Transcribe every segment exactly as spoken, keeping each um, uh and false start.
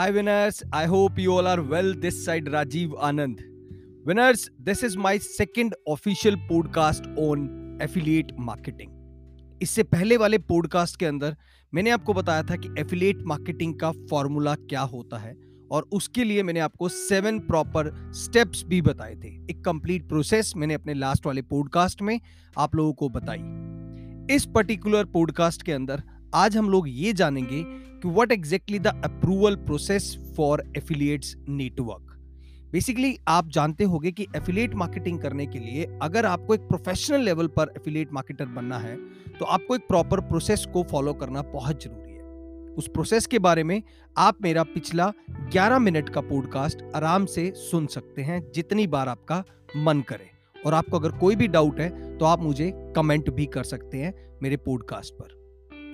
Hi winners, I hope you all are well. This side Rajiv Anand. Winners, this is my second official podcast on affiliate marketing. इससे पहले वाले podcast के अंदर मैंने आपको बताया था कि एफिलिएट मार्केटिंग का फॉर्मूला क्या होता है और उसके लिए मैंने आपको सेवन प्रॉपर स्टेप्स भी बताए थे. एक कंप्लीट प्रोसेस मैंने अपने लास्ट वाले पॉडकास्ट में आप लोगों को बताई. इस पर्टिकुलर पॉडकास्ट के अंदर आज हम लोग ये जानेंगे कि what exactly the approval process for affiliates network. Basically आप जानते होंगे कि एफिलिएट मार्केटिंग करने के लिए अगर आपको एक प्रोफेशनल लेवल पर एफिलिएट मार्केटर बनना है तो आपको एक प्रॉपर प्रोसेस को फॉलो करना बहुत जरूरी है. उस प्रोसेस के बारे में आप मेरा पिछला ग्यारह मिनट का पॉडकास्ट आराम से सुन सकते हैं जितनी बार आपका मन करे. और आपको अगर कोई भी डाउट है तो आप मुझे कमेंट भी कर सकते हैं मेरे पॉडकास्ट पर.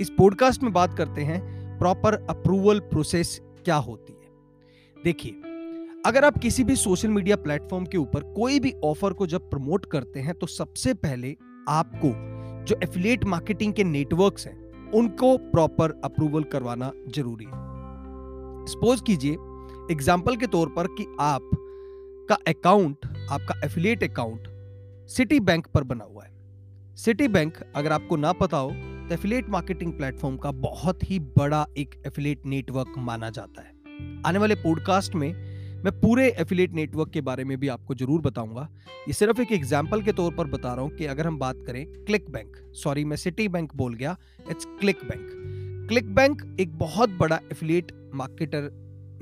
इस पॉडकास्ट में बात करते हैं प्रॉपर अप्रूवल प्रोसेस क्या होती है. देखिए, अगर आप किसी भी सोशल मीडिया प्लेटफॉर्म के ऊपर कोई भी ऑफर को जब प्रमोट करते हैं तो सबसे पहले आपको जो एफिलिएट मार्केटिंग के नेटवर्क्स हैं उनको प्रॉपर अप्रूवल करवाना जरूरी है. सपोज कीजिए एग्जांपल के तौर पर कि आप का अकाउंट, आपका एफिलिएट अकाउंट सिटी बैंक पर बना हुआ है. सिटी बैंक अगर आपको ना पता हो तो एफिलिएट मार्केटिंग प्लेटफॉर्म का बहुत ही बड़ा एक एफिलिएट नेटवर्क माना जाता है. आने वाले पॉडकास्ट में मैं पूरे एफिलिएट नेटवर्क के बारे में भी आपको जरूर बताऊंगा. ये सिर्फ एक एग्जाम्पल के तौर पर बता रहा हूं कि अगर हम बात करें क्लिक बैंक, सॉरी मैं सिटी बैंक बोल गया, it's ClickBank. ClickBank एक बहुत बड़ा एफिलिएट मार्केटर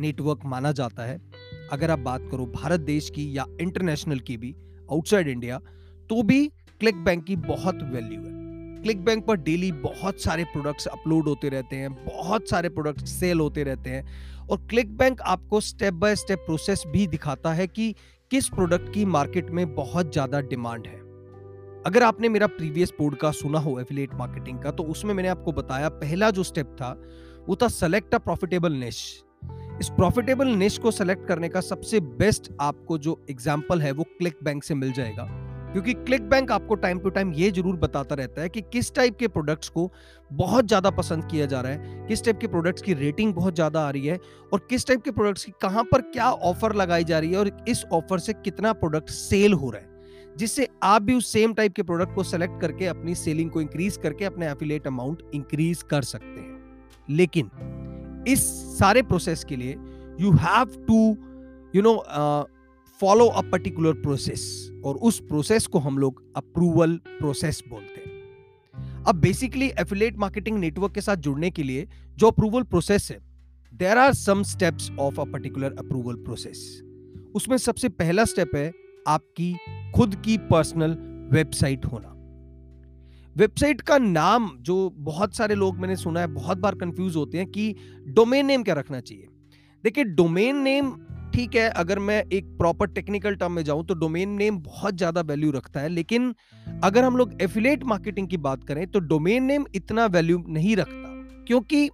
नेटवर्क माना जाता है. अगर आप बात करो भारत देश की या इंटरनेशनल की भी, आउटसाइड इंडिया, तो भी क्लिक बैंक की बहुत वैल्यू है. क्लिक बैंक पर डेली बहुत सारे प्रोडक्ट्स अपलोड होते रहते हैं, बहुत सारे प्रोडक्ट्स सेल होते रहते हैं और क्लिक बैंक आपको स्टेप बाय स्टेप प्रोसेस भी दिखाता है कि किस प्रोडक्ट की मार्केट में बहुत ज़्यादा डिमांड है. अगर आपने मेरा प्रीवियस पॉडकास्ट सुना हो एफिलिएट मार्केटिंग का तो उसमें मैंने आपको बताया पहला जो स्टेप था वो था सेलेक्ट अ प्रॉफिटेबल निश. इस प्रॉफिटेबल निश को सेलेक्ट करने का सबसे बेस्ट आपको जो एग्जाम्पल है वो क्लिक बैंक से मिल जाएगा, क्योंकि क्लिक बैंक आपको टाइम टू टाइम ये जरूर बताता रहता है कि किस टाइप के प्रोडक्ट्स को बहुत ज़्यादा पसंद किया जा रहा है, किस टाइप के प्रोडक्ट्स की रेटिंग बहुत ज़्यादा आ रही है और किस टाइप के प्रोडक्ट्स की कहाँ पर क्या ऑफर लगाई जा रही है और इस ऑफर से कितना प्रोडक्ट सेल हो रहा है, जिससे आप भी उस सेम टाइप के प्रोडक्ट को सेलेक्ट करके अपनी सेलिंग को इंक्रीज करके अपने एफिलिएट अमाउंट इंक्रीज कर सकते हैं. लेकिन इस सारे प्रोसेस के लिए you have to you know follow a particular process और उस प्रोसेस को हम लोग अप्रूवल प्रोसेस बोलते हैं. अब बेसिकली एफिलिएट मार्केटिंग नेटवर्क के साथ जुड़ने के लिए जो अप्रूवल प्रोसेस है, there are some steps of a particular approval process. उसमें सबसे पहला स्टेप है आपकी खुद की पर्सनल वेबसाइट होना. वेबसाइट का नाम जो बहुत सारे लोग, मैंने सुना है, बहुत बार कंफ्यूज होते हैं कि डोमेन नेम क्या रखना चाहिए. देखिए, डोमेन नेम ठीक है, अगर मैं एक प्रॉपर टेक्निकल टर्म में जाऊं तो डोमेन नेम बहुत ज्यादा वैल्यू रखता है, लेकिन अगर हम लोग एफिलिएट मार्केटिंग की बात करें तो डोमेन नेम इतना वैल्यू नहीं रखता, क्योंकि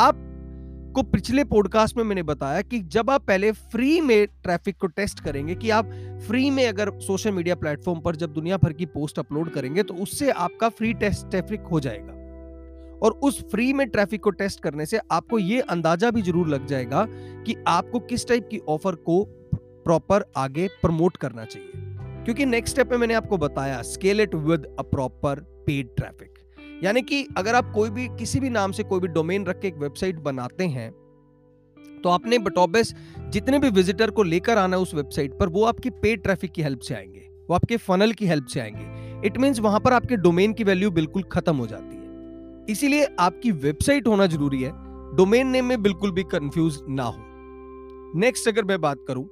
आपको पिछले पॉडकास्ट में मैंने बताया कि जब आप पहले फ्री में ट्रैफिक को टेस्ट करेंगे कि आप फ्री में अगर सोशल मीडिया प्लेटफॉर्म पर जब दुनिया भर की पोस्ट अपलोड करेंगे तो उससे आपका फ्री टेस्ट ट्रैफिक हो जाएगा और उस फ्री में ट्रैफिक को टेस्ट करने से आपको ये अंदाजा भी जरूर लग जाएगा कि आपको किस टाइप की ऑफर को प्रॉपर आगे प्रमोट करना चाहिए, क्योंकि नेक्स्ट स्टेप में मैंने आपको बताया scale it with a proper paid traffic. यानी कि अगर आप कोई भी किसी भी नाम से कोई भी डोमेन रख के एक वेबसाइट बनाते हैं तो आपने बटोबेस जितने भी विजिटर को लेकर आना उस वेबसाइट पर वो आपकी पेड ट्रैफिक की हेल्प से आएंगे, वो आपके फनल की हेल्प से आएंगे. इट मीन्स वहां पर आपके डोमेन की वैल्यू बिल्कुल खत्म हो जाती है. इसीलिए आपकी वेबसाइट होना जरूरी है, डोमेन नेम में बिल्कुल भी कंफ्यूज ना हो. नेक्स्ट अगर मैं बात करूं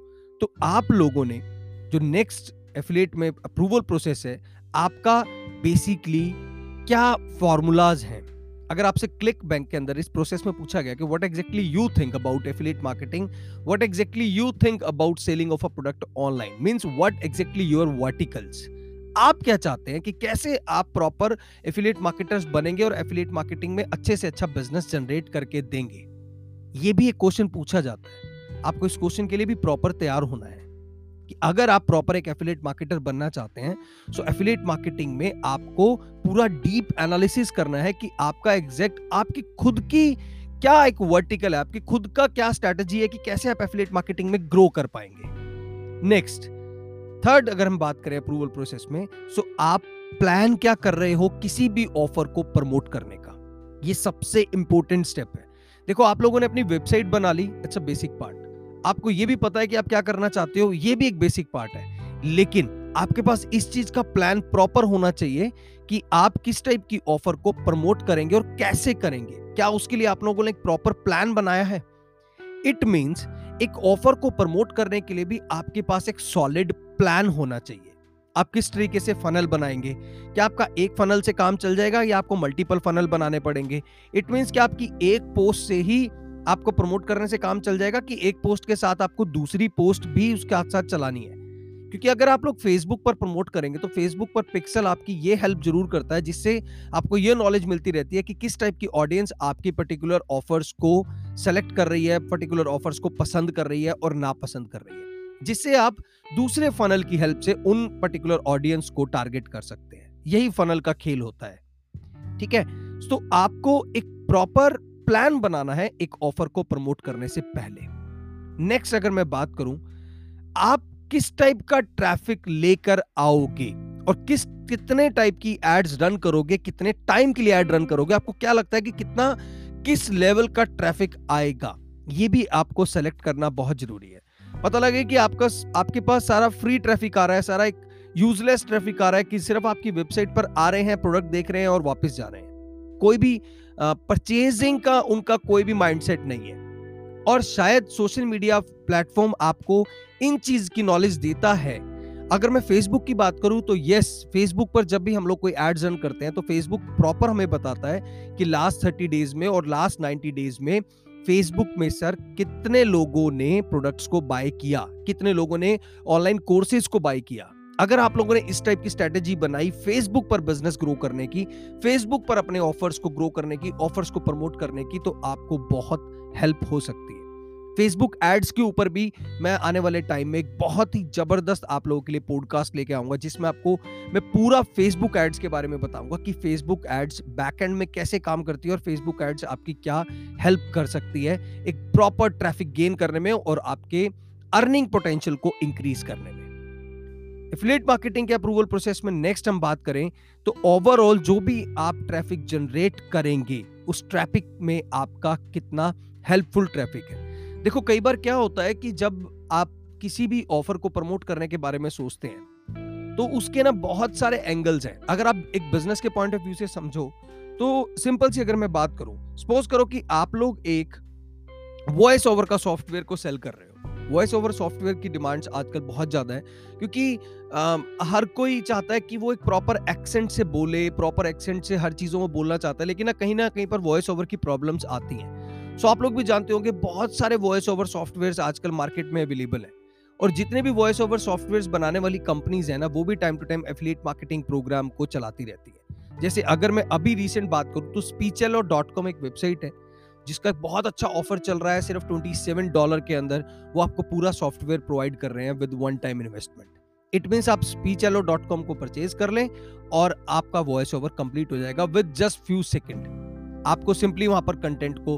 तो आप लोगों ने जो नेक्स्ट एफिलिएट में अप्रूवल प्रोसेस है आपका बेसिकली क्या फॉर्मूलाज हैं. अगर आपसे क्लिक बैंक के अंदर इस प्रोसेस में पूछा गया कि what exactly you think about affiliate marketing, what exactly you think about selling of a product online, means what exactly your verticals, आप क्या चाहते हैं कि कैसे आप प्रॉपर एफिलिएट मार्केटर्स बनेंगे और एफिलिएट मार्केटिंग में अच्छे से अच्छा बिजनेस जनरेट करके देंगे. ये भी एक क्वेश्चन पूछा जाता है, आपको इस क्वेश्चन के लिए भी प्रॉपर तैयार होना है कि अगर आप प्रॉपर एक एफिलिएट मार्केटर बनना चाहते हैं सो एफिलिएट मार्केटिंग में आपको पूरा डीप एनालिसिस करना है कि आपका एग्जैक्ट आपकी खुद की क्या एक वर्टिकल है, आपकी खुद का क्या स्ट्रैटेजी है कि कैसे आप एफिलिएट मार्केटिंग में ग्रो कर पाएंगे। नेक्स्ट थर्ड, अगर हम बात करें अप्रूवल प्रोसेस में, सो आप प्लान क्या कर रहे हो किसी भी ऑफर को प्रमोट करने का, ये सबसे इंपॉर्टेंट स्टेप है। देखो, आप लोगों ने अपनी वेबसाइट बना ली, अच्छा बेसिक पार्ट, आपको ये भी पता है कि आप क्या करना चाहते हो, ये भी एक बेसिक पार्ट है, लेकिन आपके पास इस चीज का प्लान प्रॉपर होना चाहिए कि आप किस टाइप की ऑफर को प्रमोट करेंगे और कैसे करेंगे। क्या उसके लिए आप लोगों ने एक प्रॉपर प्लान बनाया है? इट मींस एक ऑफर को प्रमोट करने के लिए भी आपके पास एक सॉलिड प्लान होना चाहिए। आप किस तरीके से फनल बनाएंगे, क्या आपका एक फनल से काम चल जाएगा या आपको मल्टीपल फनल बनाने पड़ेंगे? इट मींस कि आपकी एक पोस्ट से ही आपको प्रमोट करने से काम चल जाएगा कि एक पोस्ट के साथ आपको दूसरी पोस्ट भी उसके साथ चलानी है? क्योंकि अगर आप लोग फेसबुक पर प्रमोट करेंगे तो फेसबुक पर पिक्सल आपकी ये हेल्प जरूर करता है, जिससे आपको ये नॉलेज मिलती रहती है कि किस टाइप की ऑडियंस आपकी पर्टिकुलर ऑफर्स को सेलेक्ट कर रही है, पर्टिकुलर ऑफर्स को पसंद कर रही है और नापसंद कर रही है, जिससे आप दूसरे फनल की हेल्प से उन पर्टिकुलर ऑडियंस को टारगेट कर सकते हैं। यही फनल का खेल होता है, ठीक है। तो आपको एक प्रॉपर प्लान बनाना है एक ऑफर को प्रमोट करने से पहले। नेक्स्ट, अगर मैं बात करूं, आप किस टाइप का ट्रैफिक लेकर आओगे और किस कितने टाइप की एड्स रन करोगे, कितने टाइम के लिए एड रन करोगे, आपको क्या लगता है कि कितना किस लेवल का ट्रैफिक आएगा, ये भी आपको सेलेक्ट करना बहुत जरूरी है। पता लगे कि आपका आपके पास सारा फ्री ट्रैफिक आ रहा है, सारा एक यूजलेस ट्रैफिक आ रहा है कि सिर्फ आपकी वेबसाइट पर आ रहे हैं, प्रोडक्ट देख रहे हैं और वापस जा रहे हैं, कोई भी परचेजिंग का उनका कोई भी माइंडसेट नहीं है। और शायद सोशल मीडिया प्लेटफॉर्म आपको इन चीज की नॉलेज देता है। अगर मैं फेसबुक की बात करूं तो यस, फेसबुक पर जब भी हम लोग कोई एड्स रन करते हैं तो फेसबुक प्रॉपर हमें बताता है कि लास्ट थर्टी डेज में और लास्ट नाइन्टी डेज में फेसबुक में सर कितने लोगों ने प्रोडक्ट्स को बाय किया, कितने लोगों ने ऑनलाइन कोर्सेज को बाय किया। अगर आप लोगों ने इस टाइप की स्ट्रैटेजी बनाई फेसबुक पर बिजनेस ग्रो करने की, फेसबुक पर अपने ऑफर्स को ग्रो करने की, ऑफर्स को प्रमोट करने की, तो आपको बहुत हेल्प हो सकती है। फेसबुक एड्स के ऊपर भी मैं आने वाले टाइम में एक बहुत ही जबरदस्त आप लोगों के लिए पॉडकास्ट लेके आऊंगा, जिसमें आपको मैं पूरा फेसबुक एड्स के बारे में बताऊंगा कि फेसबुक एड्स बैकएंड में कैसे काम करती है और फेसबुक एड्स आपकी क्या हेल्प कर सकती है एक प्रॉपर ट्रैफिक गेन करने में और आपके अर्निंग पोटेंशियल को इंक्रीज करने में। एफिलिएट मार्केटिंग के अप्रूवल प्रोसेस में नेक्स्ट हम बात करें तो ओवरऑल जो भी आप ट्रैफिक जनरेट करेंगे उस ट्रैफिक में आपका कितना हेल्पफुल ट्रैफिक है। देखो, कई बार क्या होता है कि जब आप किसी भी ऑफर को प्रमोट करने के बारे में सोचते हैं तो उसके ना बहुत सारे एंगल्स हैं। अगर आप एक बिजनेस के पॉइंट ऑफ व्यू से समझो तो सिंपल सी अगर मैं बात करूं, सपोज करो कि आप लोग एक वॉइस ओवर का सॉफ्टवेयर को सेल कर रहे हो। वॉइस ओवर सॉफ्टवेयर की डिमांड्स आजकल बहुत ज़्यादा है क्योंकि आ, हर कोई चाहता है कि वो एक प्रॉपर एक्सेंट से बोले, प्रॉपर एक्सेंट से हर चीज़ों में बोलना चाहता है, लेकिन ना कहीं ना कहीं पर वॉइस ओवर की प्रॉब्लम्स आती हैं। सो आप लोग भी जानते होंगे बहुत सारे वॉइस ओवर सॉफ्टवेयर्स आजकल मार्केट में अवेलेबल हैं और जितने भी वॉइस ओवर सॉफ्टवेयर्स बनाने वाली कंपनीज हैं ना, वो भी time to time affiliate marketing program को चलाती रहती है। जैसे अगर मैं अभी रिसेंट बात करूँ तो स्पीचएलो डॉट कॉम एक वेबसाइट है जिसका एक बहुत अच्छा ऑफर चल रहा है, सिर्फ सत्ताईस डॉलर के अंदर वो आपको पूरा सॉफ्टवेयर प्रोवाइड कर रहे हैं with one time investment. It means आप स्पीचएलो डॉट कॉम को परचेज कर लें और आपका वॉइस ओवर कंप्लीट हो जाएगा विद जस्ट फ्यू सेकंड। आपको सिंपली वहां पर कंटेंट को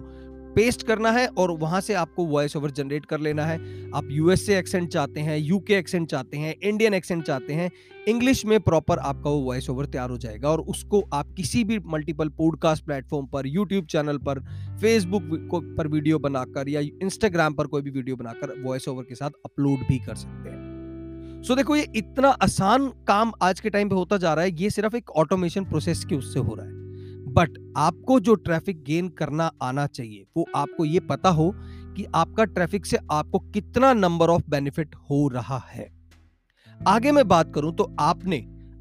पेस्ट करना है और वहां से आपको वॉइस ओवर जनरेट कर लेना है। आप यूएसए एक्सेंट चाहते हैं, यूके एक्सेंट चाहते हैं, इंडियन एक्सेंट चाहते हैं, इंग्लिश में प्रॉपर आपका वो वॉइस ओवर तैयार हो जाएगा और उसको आप किसी भी मल्टीपल पॉडकास्ट प्लेटफॉर्म पर, यूट्यूब चैनल पर, फेसबुक पर वीडियो बनाकर या इंस्टाग्राम पर कोई भी वीडियो बनाकर वॉइस ओवर के साथ अपलोड भी कर सकते हैं। सो देखो, ये इतना आसान काम आज के टाइम पे होता जा रहा है, ये सिर्फ एक ऑटोमेशन प्रोसेस के उससे हो रहा है। बट आपको जो ट्रैफिक गेन करना आना चाहिए वो आपको ये पता हो कि आपका ट्रैफिक से आपको कितना नंबर ऑफ बेनिफिट हो रहा है। आगे मैं बात करूं तो आपने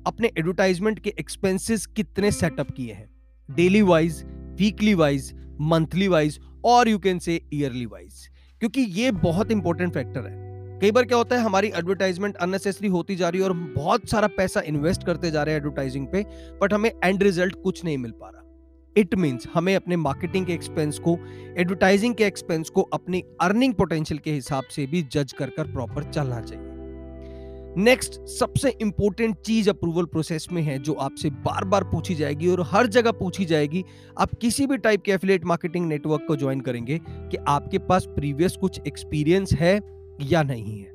अपने एडवर्टाइजमेंट के एक्सपेंसेस कितने सेटअप किए हैं, daily wise, weekly wise, monthly wise और you can say yearly wise, क्योंकि ये बहुत इंपॉर्टेंट फैक्टर है। कई बार क्या होता है, हमारी एडवर्टाइजमेंट अननेसेसरी होती जा रही है और बहुत सारा पैसा इन्वेस्ट करते जा रहे हैं एडवर्टाइजिंग पे, बट हमें एंड रिजल्ट कुछ नहीं मिल पा रहा। इट मींस हमें अपने मार्केटिंग के एक्सपेंस को, एडवर्टाइजिंग के एक्सपेंस को अपनी अर्निंग पोटेंशियल के हिसाब से भी जज कर कर प्रॉपर चलना चाहिए। नेक्स्ट सबसे इंपॉर्टेंट चीज अप्रूवल प्रोसेस में है, जो आपसे बार बार पूछी जाएगी और हर जगह पूछी जाएगी। आप किसी भी टाइप के एफिलिएट मार्केटिंग नेटवर्क को ज्वाइन करेंगे कि आपके पास प्रीवियस कुछ एक्सपीरियंस है या नहीं है।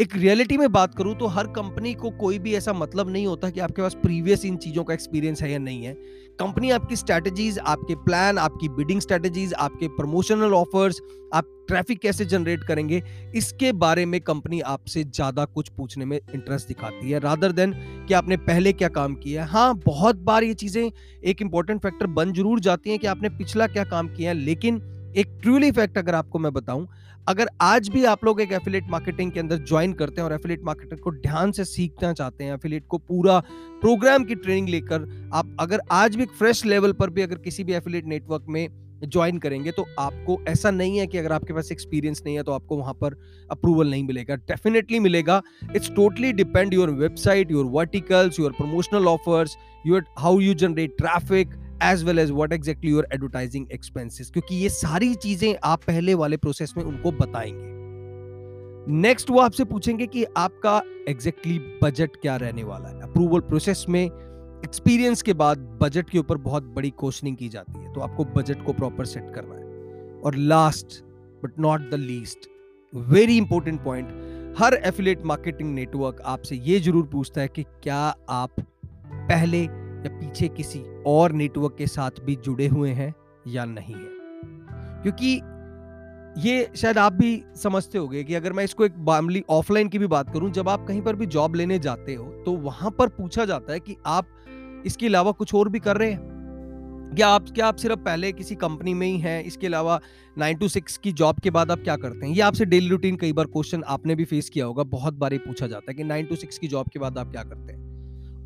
एक रियलिटी में बात करूं तो हर कंपनी को कोई भी ऐसा मतलब नहीं होता कि आपके पास प्रीवियस इन चीज़ों का एक्सपीरियंस है या नहीं है। कंपनी आपकी स्ट्रैटेजीज, आपके प्लान, आपकी बिडिंग स्ट्रैटेजीज, आपके प्रमोशनल ऑफर्स, आप ट्रैफिक कैसे जनरेट करेंगे, इसके बारे में कंपनी आपसे ज़्यादा कुछ पूछने में इंटरेस्ट दिखाती है रादर देन कि आपने पहले क्या काम किया है। हाँ, बहुत बार ये चीज़ें एक इंपॉर्टेंट फैक्टर बन जरूर जाती हैं कि आपने पिछला क्या काम किया है, लेकिन एक ट्रूली फैक्ट अगर आपको मैं बताऊं, अगर आज भी आप लोग एक एफिलिएट मार्केटिंग के अंदर ज्वाइन करते हैं और एफिलिएट मार्केटिंग को ध्यान से सीखना चाहते हैं, एफिलिएट को पूरा प्रोग्राम की ट्रेनिंग लेकर आप अगर आज भी फ्रेश लेवल पर भी अगर किसी भी एफिलिएट नेटवर्क में ज्वाइन करेंगे, तो आपको ऐसा नहीं है कि अगर आपके पास एक्सपीरियंस नहीं है तो आपको वहां पर अप्रूवल नहीं मिलेगा। डेफिनेटली मिलेगा। It's totally depend your website, your verticals, your promotional offers, your how you generate traffic as well as what exactly your advertising expenses, क्योंकि ये सारी चीजें आप पहले वाले प्रोसेस में उनको बताएंगे। नेक्स्ट वो आपसे पूछेंगे कि आपका exactly बजट क्या रहने वाला है। अप्रूवल प्रोसेस में एक्सपीरियंस के बाद बजट के ऊपर बहुत बड़ी क्वेश्चनिंग की जाती है, तो आपको बजट को प्रॉपर सेट करना है। और last but not the least, very important point, हर एफिलिएट मार्केटिंग नेटवर्क आपसे ये जरूर पूछता है कि क्या आप पहले या पीछे किसी और नेटवर्क के साथ भी जुड़े हुए हैं या नहीं है। क्योंकि ये शायद आप भी समझते होंगे कि अगर मैं इसको एक मामली ऑफलाइन की भी बात करूं, जब आप कहीं पर भी जॉब लेने जाते हो तो वहां पर पूछा जाता है कि आप इसके अलावा कुछ और भी कर रहे हैं क्या, आप क्या आप सिर्फ पहले किसी कंपनी में ही हैं, इसके अलावा नाइन टू सिक्स की जॉब के बाद आप क्या करते हैं। ये आपसे डेली रूटीन कई बार क्वेश्चन आपने भी फेस किया होगा, बहुत बार ये पूछा जाता है कि नाइन टू सिक्स की जॉब के बाद आप क्या करते हैं।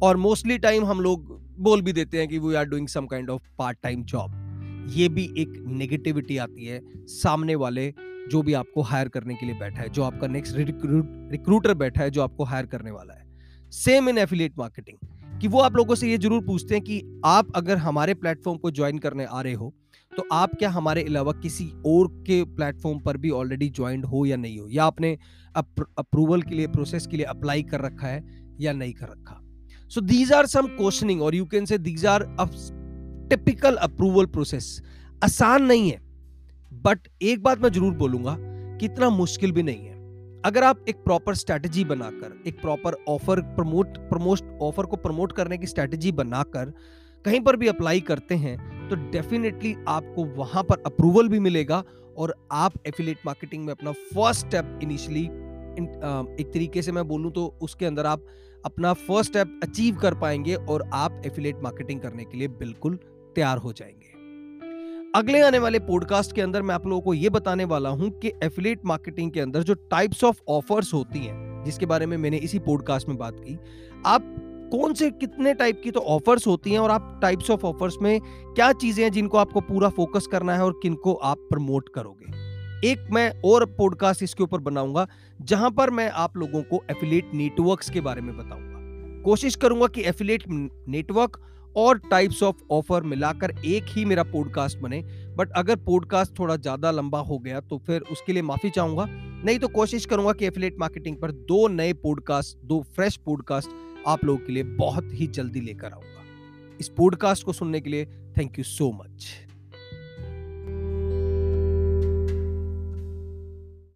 और मोस्टली टाइम हम लोग बोल भी देते हैं कि we are doing some kind of part time job. ये भी एक नेगेटिविटी आती है सामने वाले जो भी आपको हायर करने के लिए बैठा है, जो आपका नेक्स्ट रिक्रूटर बैठा है जो आपको हायर करने वाला है। सेम इन एफिलिएट मार्केटिंग कि वो आप लोगों से ये जरूर पूछते हैं कि आप अगर हमारे प्लेटफॉर्म को ज्वाइन करने आ रहे हो तो आप क्या हमारे अलावा किसी और के प्लेटफॉर्म पर भी ऑलरेडी ज्वाइंड हो या नहीं हो, या आपने अप्रूवल के लिए प्रोसेस के लिए अप्लाई कर रखा है या नहीं कर रखा। So these are some questioning or you can say these are a typical approval process। आसान नहीं है, बट एक बात मैं जरूर बोलूंगा कि इतना मुश्किल भी नहीं है। अगर आप एक प्रॉपर स्ट्रैटेजी बनाकर, एक proper offer promote promote offer को प्रमोट करने की स्ट्रैटेजी बनाकर कहीं पर भी अप्लाई करते हैं तो डेफिनेटली आपको वहां पर अप्रूवल भी मिलेगा और आप एफिलिएट मार्केटिंग में अपना फर्स्ट स्टेप इनिशियली एक तरीके से मैं बोलूं तो उसके अंदर आप अपना फर्स्ट स्टेप अचीव कर पाएंगे और आप एफिलिएट मार्केटिंग करने के लिए बिल्कुल तैयार हो जाएंगे। अगले आने वाले पॉडकास्ट के अंदर मैं आप लोगों को ये बताने वाला हूं कि एफिलिएट मार्केटिंग के अंदर जो टाइप्स ऑफ ऑफर्स होती हैं, जिसके बारे में मैंने इसी पॉडकास्ट में बात की, आप कौन से कितने टाइप की तो ऑफर्स होती हैं और आप टाइप्स ऑफ ऑफर्स में क्या चीजें हैं जिनको आपको पूरा फोकस करना है और किनको आप प्रमोट करोगे। एक मैं और पॉडकास्ट इसके ऊपर बनाऊंगा जहां पर मैं आप लोगों को एफिलिएट नेटवर्क्स के बारे में बताऊंगा। कोशिश करूंगा कि एफिलिएट नेटवर्क और टाइप्स ऑफ ऑफर मिलाकर एक ही मेरा पॉडकास्ट बने, बट अगर पॉडकास्ट थोड़ा ज़्यादा लंबा हो गया तो फिर उसके लिए माफ़ी चाहूंगा। नहीं तो कोशिश करूंगा कि एफिलिएट मार्केटिंग पर दो नए पॉडकास्ट, दो फ्रेश पॉडकास्ट आप लोगों के लिए बहुत ही जल्दी लेकर आऊंगा। इस पॉडकास्ट को सुनने के लिए थैंक यू सो मच।